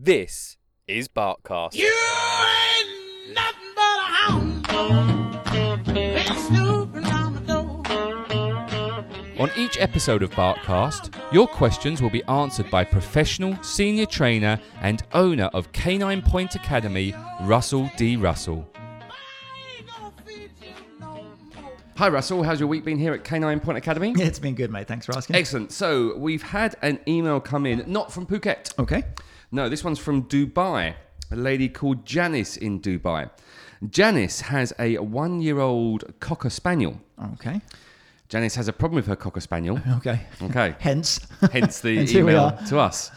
This is Barkcast. You ain't nothing but a hound dog. They snooping around the door. On each episode of Barkcast, your questions will be answered by professional, senior trainer and owner of Canine Point Academy, Russell D. Russell. Hi Russell, how's your week been here at Canine Point Academy? It's been good, mate. Thanks for asking. Excellent. So we've had an email come in, not from Phuket. Okay. No, this one's from Dubai. A lady called Janice in Dubai. Janice has a 1-year-old Cocker Spaniel. Okay. Janice has a problem with her Cocker Spaniel. Okay. Okay. Hence the email to us.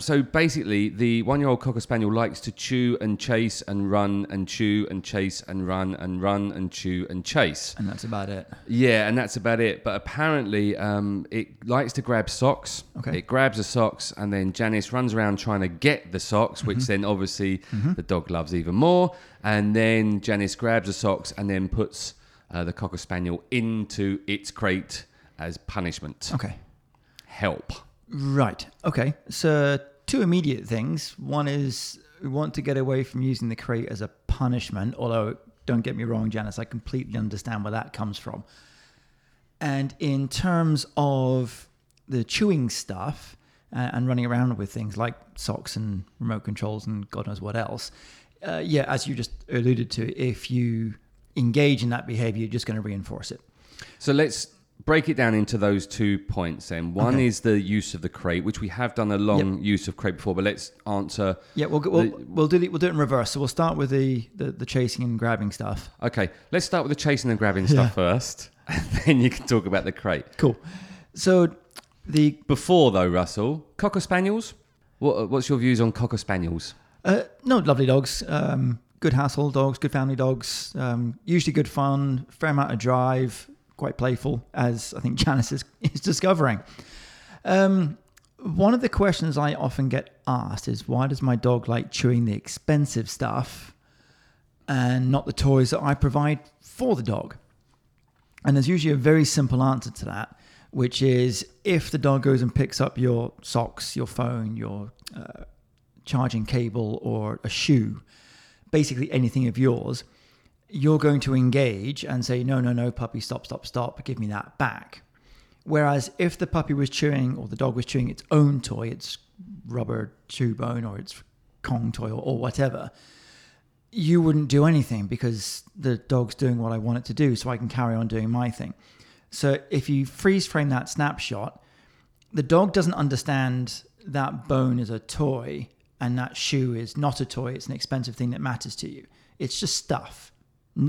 So basically, the 1-year-old Cocker Spaniel likes to chew and chase and run and chew and chase and run and chew and chase. And that's about it. Yeah, and that's about it. But apparently, it likes to grab socks. Okay. It grabs the socks, and then Janice runs around trying to get the socks, which then obviously the dog loves even more. And then Janice grabs the socks and then puts the Cocker Spaniel into its crate as punishment. Okay. Help. Right. Okay. So two immediate things. One is we want to get away from using the crate as a punishment, although don't get me wrong, Janice, I completely understand where that comes from. And in terms of the chewing stuff and running around with things like socks and remote controls and God knows what else, yeah, as you just alluded to, if you engage in that behavior, you're just going to reinforce it. So let's break it down into those 2 points then. One is the use of the crate, which we have done a long use of crate before, but let's answer. Yeah, we'll do it in reverse. So we'll start with the chasing and grabbing stuff. Okay, let's start with the chasing and grabbing stuff first, and then you can talk about the crate. Cool. So before though, Russell, Cocker Spaniels, what's your views on Cocker Spaniels? No, lovely dogs. Good household dogs, good family dogs, usually good fun, fair amount of drive, quite playful, as I think Janice is discovering. One of the questions I often get asked is, why does my dog like chewing the expensive stuff and not the toys that I provide for the dog? And there's usually a very simple answer to that, which is if the dog goes and picks up your socks, your phone, your charging cable or a shoe, basically anything of yours, you're going to engage and say, no, puppy, stop, give me that back. Whereas if the puppy was chewing or the dog was chewing its own toy, its rubber chew bone or its Kong toy or whatever, you wouldn't do anything because the dog's doing what I want it to do, so I can carry on doing my thing. So if you freeze frame that snapshot, the dog doesn't understand that bone is a toy and that shoe is not a toy, it's an expensive thing that matters to you. It's just stuff.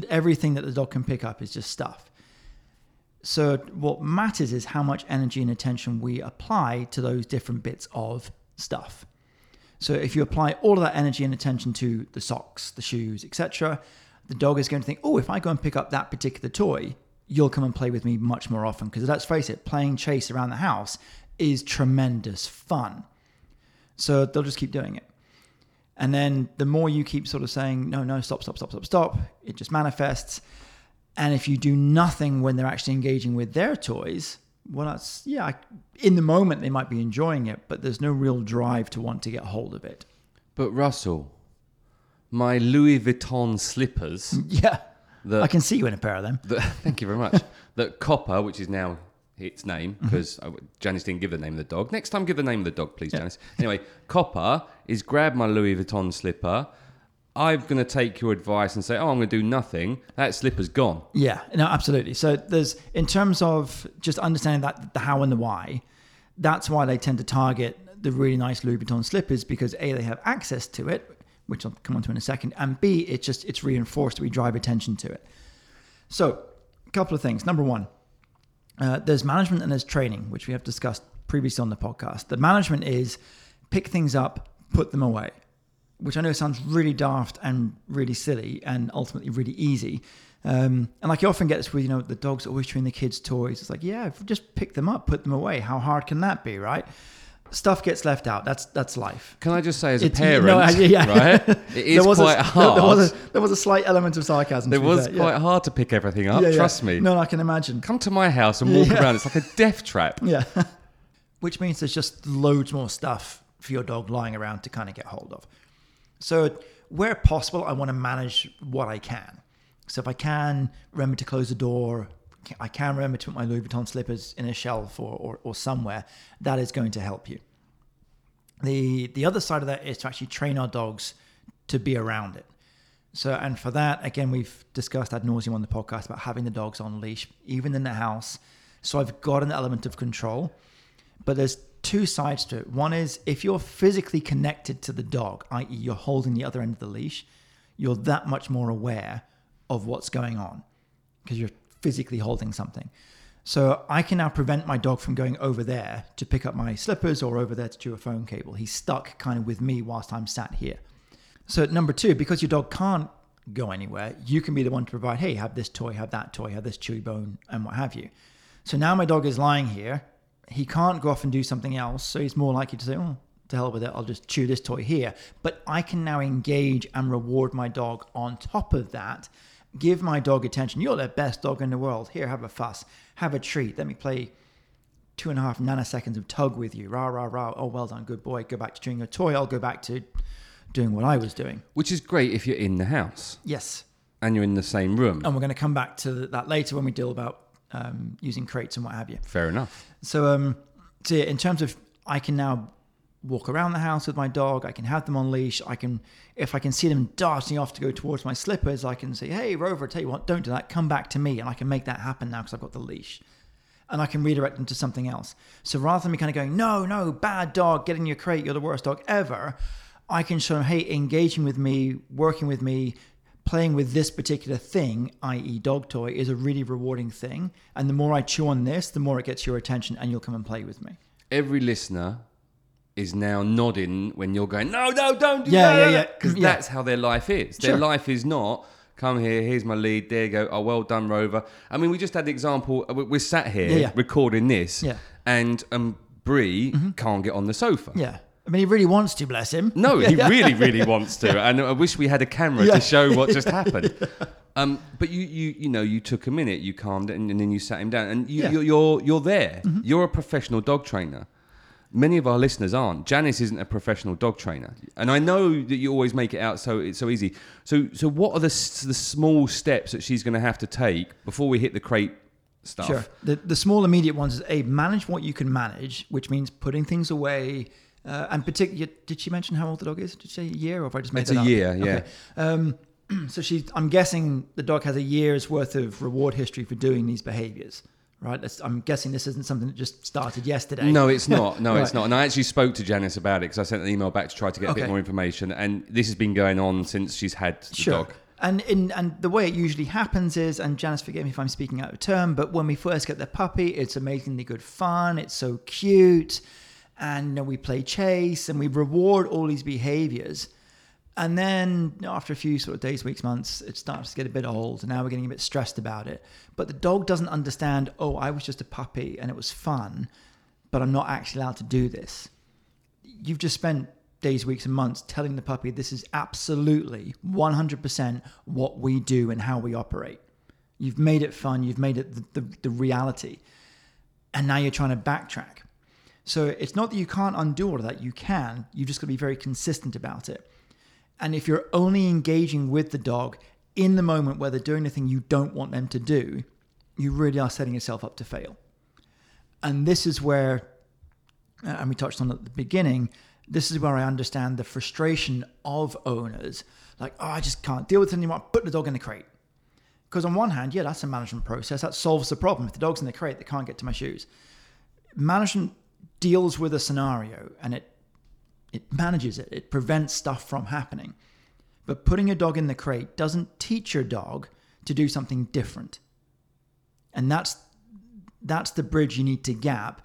Everything that the dog can pick up is just stuff. So what matters is how much energy and attention we apply to those different bits of stuff. So if you apply all of that energy and attention to the socks, the shoes, etc., the dog is going to think, oh, if I go and pick up that particular toy, you'll come and play with me much more often. Because let's face it, playing chase around the house is tremendous fun. So they'll just keep doing it. And then the more you keep sort of saying, no, stop, it just manifests. And if you do nothing when they're actually engaging with their toys, well, that's, in the moment they might be enjoying it, but there's no real drive to want to get hold of it. But Russell, my Louis Vuitton slippers. Yeah, I can see you in a pair of them. Thank you very much. That Copper, which is now its name, because Janice didn't give the name of the dog. Next time, give the name of the dog, please, Janice. Anyway, Copper is grab my Louis Vuitton slipper. I'm going to take your advice and say, I'm going to do nothing. That slipper's gone. Yeah, no, absolutely. So there's, in terms of just understanding that the how and the why, that's why they tend to target the really nice Louis Vuitton slippers, because A, they have access to it, which I'll come on to in a second, and B, it's reinforced. We drive attention to it. So a couple of things. Number one, there's management and there's training, which we have discussed previously on the podcast. The management is pick things up, put them away, which I know sounds really daft and really silly and ultimately really easy. And like you often get this with, the dog's always chewing the kids' toys. It's like, yeah, if we just pick them up, put them away. How hard can that be, right? Stuff gets left out. That's life. Can I just say, as a parent, right? It is quite hard. There was a slight element of sarcasm. It was quite hard to pick everything up. Trust me. No, I can imagine. Come to my house and walk around. It's like a death trap. Yeah. Which means there's just loads more stuff for your dog lying around to kind of get hold of. So where possible, I want to manage what I can. So if I can remember to close the door, I can remember to put my Louis Vuitton slippers in a shelf or somewhere, that is going to help you. The other side of that is to actually train our dogs to be around it. So, and for that, again, we've discussed ad nauseum on the podcast about having the dogs on leash, even in the house. So I've got an element of control, but there's two sides to it. One is if you're physically connected to the dog, i.e. you're holding the other end of the leash, you're that much more aware of what's going on because you're physically holding something. So I can now prevent my dog from going over there to pick up my slippers or over there to chew a phone cable. He's stuck kind of with me whilst I'm sat here. So number two, because your dog can't go anywhere, you can be the one to provide, hey, have this toy, have that toy, have this chewy bone, and what have you. So now my dog is lying here. He can't go off and do something else. So he's more likely to say, oh, to hell with it. I'll just chew this toy here. But I can now engage and reward my dog on top of that. Give my dog attention. You're the best dog in the world. Here, have a fuss. Have a treat. Let me play 2.5 nanoseconds of tug with you. Rah, rah, rah. Oh, well done. Good boy. Go back to chewing your toy. I'll go back to doing what I was doing. Which is great if you're in the house. Yes. And you're in the same room. And we're going to come back to that later when we deal about using crates and what have you. Fair enough. So, so yeah, in terms of, I can now walk around the house with my dog. I can have them on leash. I can, if I can see them darting off to go towards my slippers, I can say, hey, Rover, tell you what, don't do that. Come back to me. And I can make that happen now because I've got the leash. And I can redirect them to something else. So rather than me kind of going, no, bad dog, get in your crate. You're the worst dog ever. I can show them, hey, engaging with me, working with me, playing with this particular thing, i.e. dog toy, is a really rewarding thing. And the more I chew on this, the more it gets your attention and you'll come and play with me. Every listener is now nodding when you're going, no, don't do that. Yeah. Because that's how their life is. Sure. Their life is not, come here, here's my lead, there you go, oh, well done, Rover. I mean, we just had the example, we're sat here recording this and Bree can't get on the sofa. Yeah. I mean, he really wants to, bless him. No, he really wants to. And I wish we had a camera to show what just happened. But you took a minute, you calmed it, and then you sat him down. And you're there. Mm-hmm. You're a professional dog trainer. Many of our listeners aren't. Janice isn't a professional dog trainer. And I know that you always make it out so it's so easy. So what are the small steps that she's going to have to take before we hit the crate stuff? Sure. The small immediate ones is, A, manage what you can manage, which means putting things away. And particularly, did she mention how old the dog is? Did she say a year, or have I just made that up? It's a year, yeah. Okay. So I'm guessing the dog has a year's worth of reward history for doing these behaviours, right? I'm guessing this isn't something that just started yesterday. No, it's not. No, right. It's not. And I actually spoke to Janice about it because I sent an email back to try to get a bit more information. And this has been going on since she's had the dog. And the way it usually happens is, and Janice, forgive me if I'm speaking out of turn, but when we first get the puppy, it's amazingly good fun. It's so cute. And we play chase and we reward all these behaviors. And then after a few sort of days, weeks, months, it starts to get a bit old. And now we're getting a bit stressed about it. But the dog doesn't understand, oh, I was just a puppy and it was fun, but I'm not actually allowed to do this. You've just spent days, weeks, and months telling the puppy this is absolutely 100% what we do and how we operate. You've made it fun. You've made it the reality. And now you're trying to backtrack. So it's not that you can't undo all of that. You can. You've just got to be very consistent about it. And if you're only engaging with the dog in the moment where they're doing the thing you don't want them to do, you really are setting yourself up to fail. And this is where, and we touched on it at the beginning, this is where I understand the frustration of owners. Like, oh, I just can't deal with it anymore. Put the dog in the crate. Because on one hand, yeah, that's a management process. That solves the problem. If the dog's in the crate, they can't get to my shoes. Management deals with a scenario and it manages it. It prevents stuff from happening. But putting your dog in the crate doesn't teach your dog to do something different. And that's the bridge you need to gap.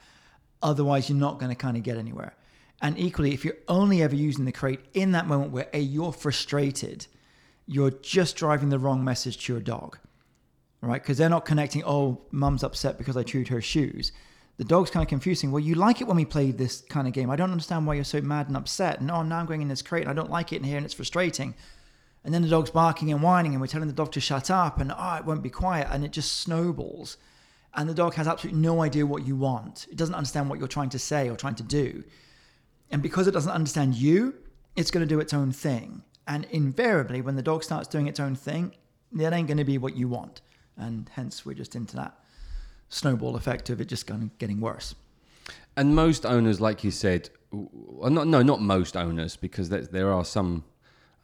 Otherwise, you're not going to kind of get anywhere. And equally, if you're only ever using the crate in that moment where A, you're frustrated, you're just driving the wrong message to your dog, right? Because they're not connecting, oh, mum's upset because I chewed her shoes. The dog's kind of confusing. Well, you like it when we play this kind of game. I don't understand why you're so mad and upset. No, now I'm going in this crate and I don't like it in here and it's frustrating. And then the dog's barking and whining and we're telling the dog to shut up and, oh, it won't be quiet. And it just snowballs. And the dog has absolutely no idea what you want. It doesn't understand what you're trying to say or trying to do. And because it doesn't understand you, it's going to do its own thing. And invariably, when the dog starts doing its own thing, that ain't going to be what you want. And hence, we're just into that snowball effect of it just kind of getting worse. And most owners, like you said, not most owners, because there are some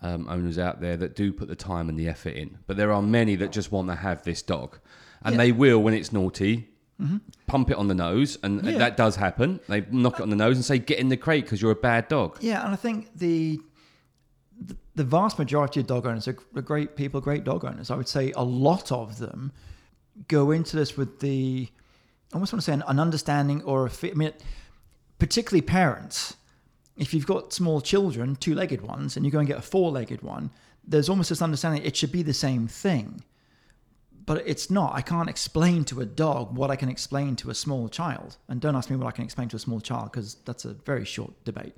owners out there that do put the time and the effort in. But there are many that just want to have this dog. And they will, when it's naughty, mm-hmm. pump it on the nose. And that does happen. They knock it on the nose and say, get in the crate because you're a bad dog. Yeah, and I think the vast majority of dog owners are great people, great dog owners. I would say a lot of them go into this with the, I almost want to say an understanding or particularly parents. If you've got small children, two-legged ones, and you go and get a four-legged one, there's almost this understanding it should be the same thing. But it's not. I can't explain to a dog what I can explain to a small child. And don't ask me what I can explain to a small child because that's a very short debate.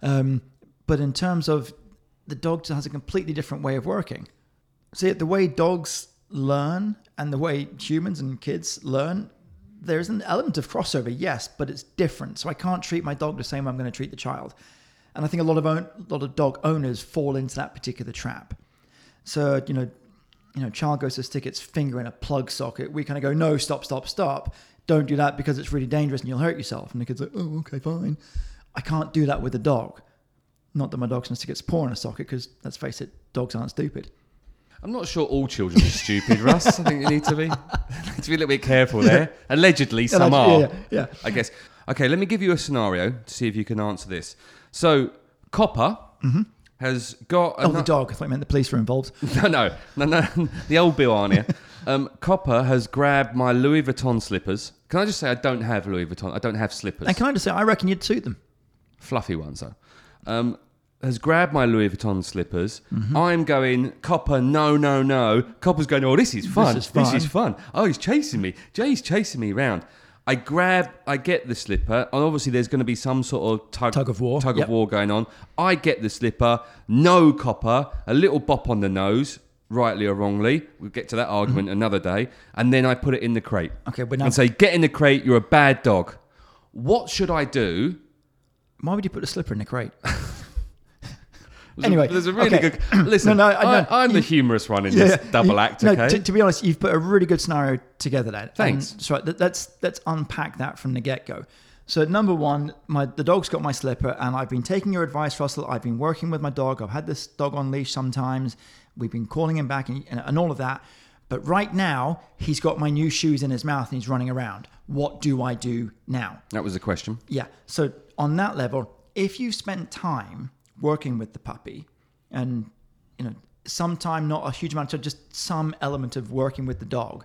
But in terms of the dog has a completely different way of working. See, the way dogs learn and the way humans and kids learn, there's an element of crossover, yes, but it's different. So I can't treat my dog the same way I'm going to treat the child. And I think a lot of dog owners fall into that particular trap. So, child goes to stick its finger in a plug socket. We kind of go, no, stop. Don't do that because it's really dangerous and you'll hurt yourself. And the kid's like, oh, okay, fine. I can't do that with a dog. Not that my dog's going to stick its paw in a socket because, let's face it, dogs aren't stupid. I'm not sure all children are stupid, Russ. I think you need to be a little bit careful there. Allegedly, some are. Yeah. I guess. Okay, let me give you a scenario to see if you can answer this. So, Copper mm-hmm. has got... the dog. I thought you meant the police were involved. No. The old Bill aren't here. Copper has grabbed my Louis Vuitton slippers. Can I just say I don't have Louis Vuitton? I don't have slippers. And can I just say, I reckon you'd suit them. Fluffy ones, though. Has grabbed my Louis Vuitton slippers. Mm-hmm. I'm going, Copper, no. Copper's going, oh, this is fun. Oh, he's chasing me. Jay's chasing me round. I get the slipper, and obviously there's going to be some sort of tug of war going on. I get the slipper, no Copper, a little bop on the nose, rightly or wrongly. We'll get to that argument mm-hmm. another day. And then I put it in the crate. Okay, but now... And say, get in the crate, you're a bad dog. What should I do? Why would you put the slipper in the crate? Anyway, there's a really good... Listen, I'm the humorous one in this double act, okay? No, to be honest, you've put a really good scenario together there. Thanks. So let's unpack that from the get-go. So number one, the dog's got my slipper, and I've been taking your advice, Russell. I've been working with my dog. I've had this dog on leash sometimes. We've been calling him back and all of that. But right now, he's got my new shoes in his mouth, and he's running around. What do I do now? That was the question. Yeah. So on that level, if you've spent time... working with the puppy and, sometime, not a huge amount, so just some element of working with the dog.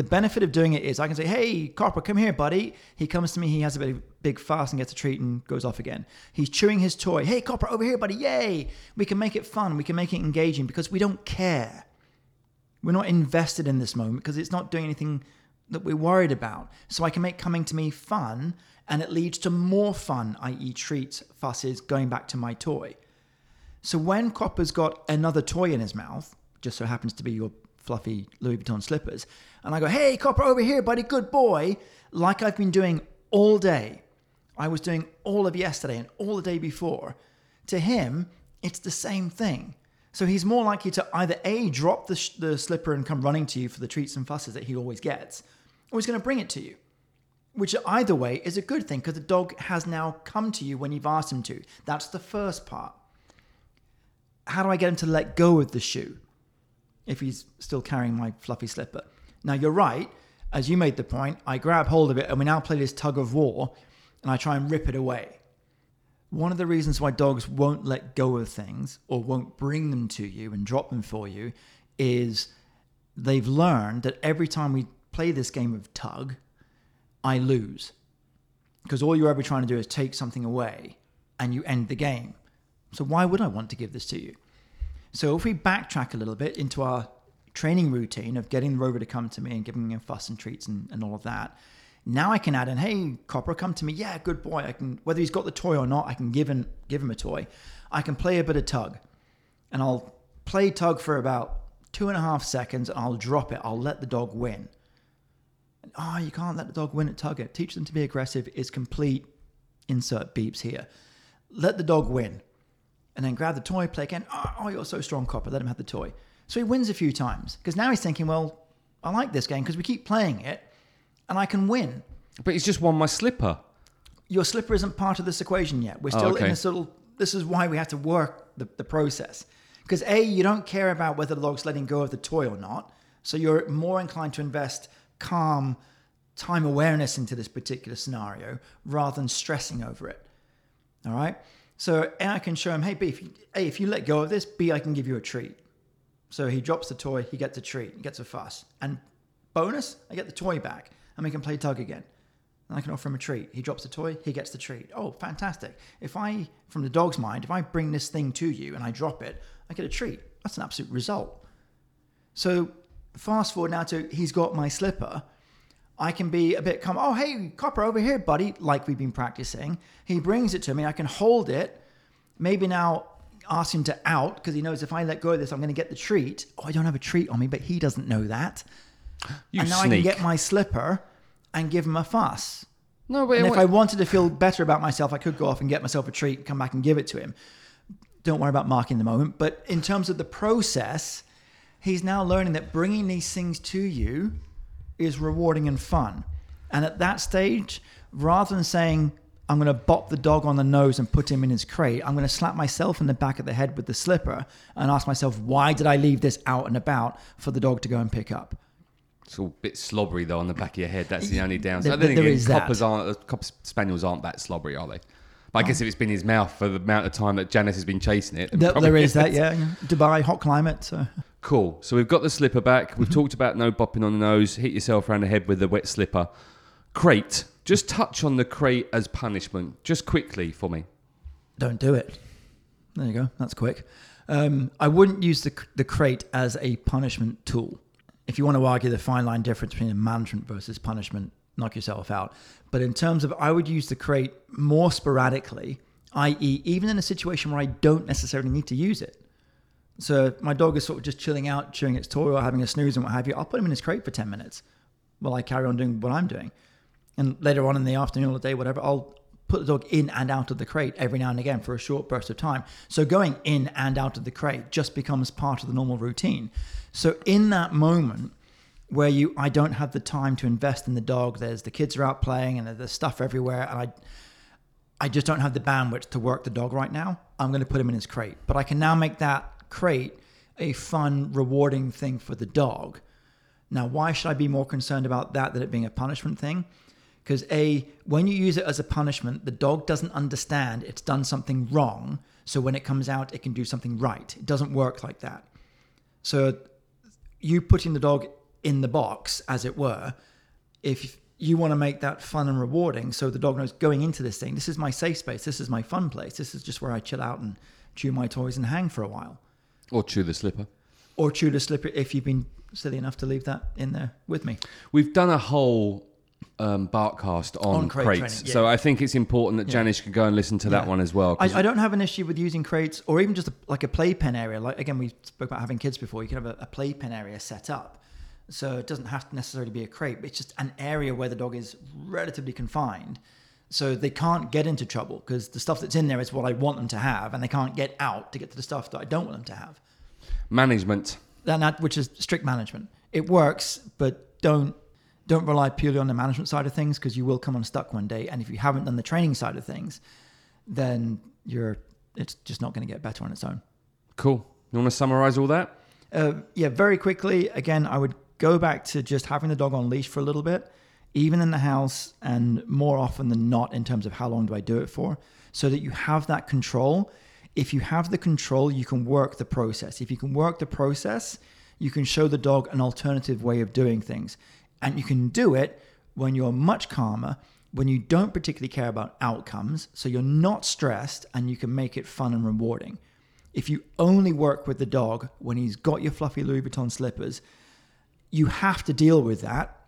The benefit of doing it is I can say, hey, Copper, come here, buddy. He comes to me, he has a big fast and gets a treat and goes off again. He's chewing his toy. Hey, Copper, over here, buddy. Yay. We can make it fun. We can make it engaging because we don't care. We're not invested in this moment because it's not doing anything that we're worried about. So I can make coming to me fun, and it leads to more fun, i.e. treats, fusses, going back to my toy. So when Copper's got another toy in his mouth, just so happens to be your fluffy Louis Vuitton slippers, and I go, hey, Copper, over here, buddy, good boy, like I've been doing all day. I was doing all of yesterday and all the day before. To him, it's the same thing. So he's more likely to either A, drop the slipper and come running to you for the treats and fusses that he always gets, or he's going to bring it to you. Which either way is a good thing because the dog has now come to you when you've asked him to. That's the first part. How do I get him to let go of the shoe if he's still carrying my fluffy slipper? Now, you're right. As you made the point, I grab hold of it and we now play this tug of war and I try and rip it away. One of the reasons why dogs won't let go of things or won't bring them to you and drop them for you is they've learned that every time we play this game of tug, I lose because all you're ever trying to do is take something away and you end the game. So why would I want to give this to you? So if we backtrack a little bit into our training routine of getting the rover to come to me and giving him fuss and treats and all of that, now I can add in, hey, Copper, come to me. Yeah, good boy. I can, whether he's got the toy or not, I can give him a toy. I can play a bit of tug and I'll play tug for about 2.5 seconds and I'll drop it. I'll let the dog win. Oh, you can't let the dog win at tug it. Teach them to be aggressive is complete insert beeps here. let the dog win. And then grab the toy, play again. Oh, you're so strong, Copper. Let him have the toy. So he wins a few times because now he's thinking, well, I like this game because we keep playing it and I can win. But he's just won my slipper. Your slipper isn't part of this equation yet. We're still in this little... This is why we have to work the process. Because A, you don't care about whether the dog's letting go of the toy or not. So you're more inclined to invest calm, time awareness into this particular scenario rather than stressing over it. All right? So A, I can show him, hey, B, if you let go of this, B, I can give you a treat. So he drops the toy, he gets a treat, he gets a fuss. And bonus, I get the toy back and we can play tug again. And I can offer him a treat. He drops the toy, he gets the treat. Oh, fantastic. If I, from the dog's mind, if I bring this thing to you and I drop it, I get a treat. That's an absolute result. So fast forward now to he's got my slipper. I can be a bit calm. Oh, hey, Copper, over here, buddy, like we've been practicing. He brings it to me. I can hold it. Maybe now ask him to out because he knows if I let go of this, I'm going to get the treat. Oh, I don't have a treat on me, but he doesn't know that. And now sneak. I can get my slipper and give him a fuss. No, but if I wanted to feel better about myself, I could go off and get myself a treat, come back and give it to him. Don't worry about marking the moment. But in terms of the process, he's now learning that bringing these things to you is rewarding and fun. And at that stage, rather than saying, I'm going to bop the dog on the nose and put him in his crate, I'm going to slap myself in the back of the head with the slipper and ask myself, why did I leave this out and about for the dog to go and pick up? It's all a bit slobbery, though, on the back of your head. That's the only downside. Cocker Spaniels aren't that slobbery, are they? But I guess if it's been his mouth for the amount of time that Janice has been chasing it. There is that. Dubai, hot climate. So. Cool. So we've got the slipper back. We've talked about no bopping on the nose. Hit yourself around the head with a wet slipper. Crate. Just touch on the crate as punishment. Just quickly for me. Don't do it. There you go. That's quick. I wouldn't use the crate as a punishment tool. If you want to argue the fine line difference between management versus punishment, knock yourself out. But in terms of, I would use the crate more sporadically, i.e. even in a situation where I don't necessarily need to use it. So if my dog is sort of just chilling out, chewing its toy or having a snooze and what have you, I'll put him in his crate for 10 minutes while I carry on doing what I'm doing. And later on in the afternoon or the day, whatever, I'll put the dog in and out of the crate every now and again for a short burst of time. So going in and out of the crate just becomes part of the normal routine. So in that moment where I don't have the time to invest in the dog, the kids are out playing and there's stuff everywhere and I just don't have the bandwidth to work the dog right now, I'm going to put him in his crate. But I can now make that crate a fun, rewarding thing for the dog. Now, why should I be more concerned about that than it being a punishment thing? Because when you use it as a punishment, the dog doesn't understand it's done something wrong. So when it comes out, it can do something right. It doesn't work like that. So you putting the dog in the box, as it were, if you want to make that fun and rewarding, so the dog knows going into this thing, this is my safe space, this is my fun place, this is just where I chill out and chew my toys and hang for a while. Or chew the slipper. If you've been silly enough to leave that in there with me. We've done a whole... Barkcast on crates. Yeah. So I think it's important that Janice can go and listen to that one as well. I don't have an issue with using crates or even just a playpen area. Like again, we spoke about having kids before. You can have a playpen area set up. So it doesn't have to necessarily be a crate. But it's just an area where the dog is relatively confined. So they can't get into trouble because the stuff that's in there is what I want them to have. And they can't get out to get to the stuff that I don't want them to have. Management. Which is strict management. It works, but don't rely purely on the management side of things because you will come unstuck one day. And if you haven't done the training side of things, then it's just not going to get better on its own. Cool. You want to summarize all that? Very quickly. Again, I would go back to just having the dog on leash for a little bit, even in the house and more often than not in terms of how long do I do it for, so that you have that control. If you have the control, you can work the process. If you can work the process, you can show the dog an alternative way of doing things. And you can do it when you're much calmer, when you don't particularly care about outcomes, so you're not stressed and you can make it fun and rewarding. If you only work with the dog when he's got your fluffy Louis Vuitton slippers, you have to deal with that,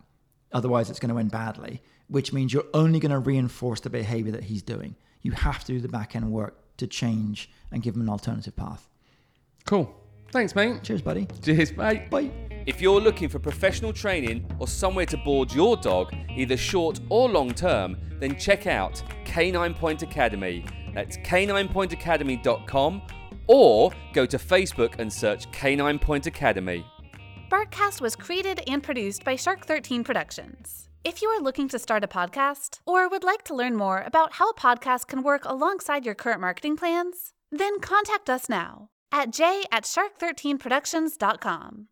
otherwise it's going to end badly, which means you're only going to reinforce the behavior that he's doing. You have to do the back-end work to change and give him an alternative path. Cool. Thanks, mate. Cheers, buddy. Cheers, mate. Bye. If you're looking for professional training or somewhere to board your dog, either short or long term, then check out Canine Point Academy. That's caninepointacademy.com, or go to Facebook and search Canine Point Academy. Barkcast was created and produced by Shark 13 Productions. If you are looking to start a podcast or would like to learn more about how a podcast can work alongside your current marketing plans, then contact us now at j@shark13productions.com.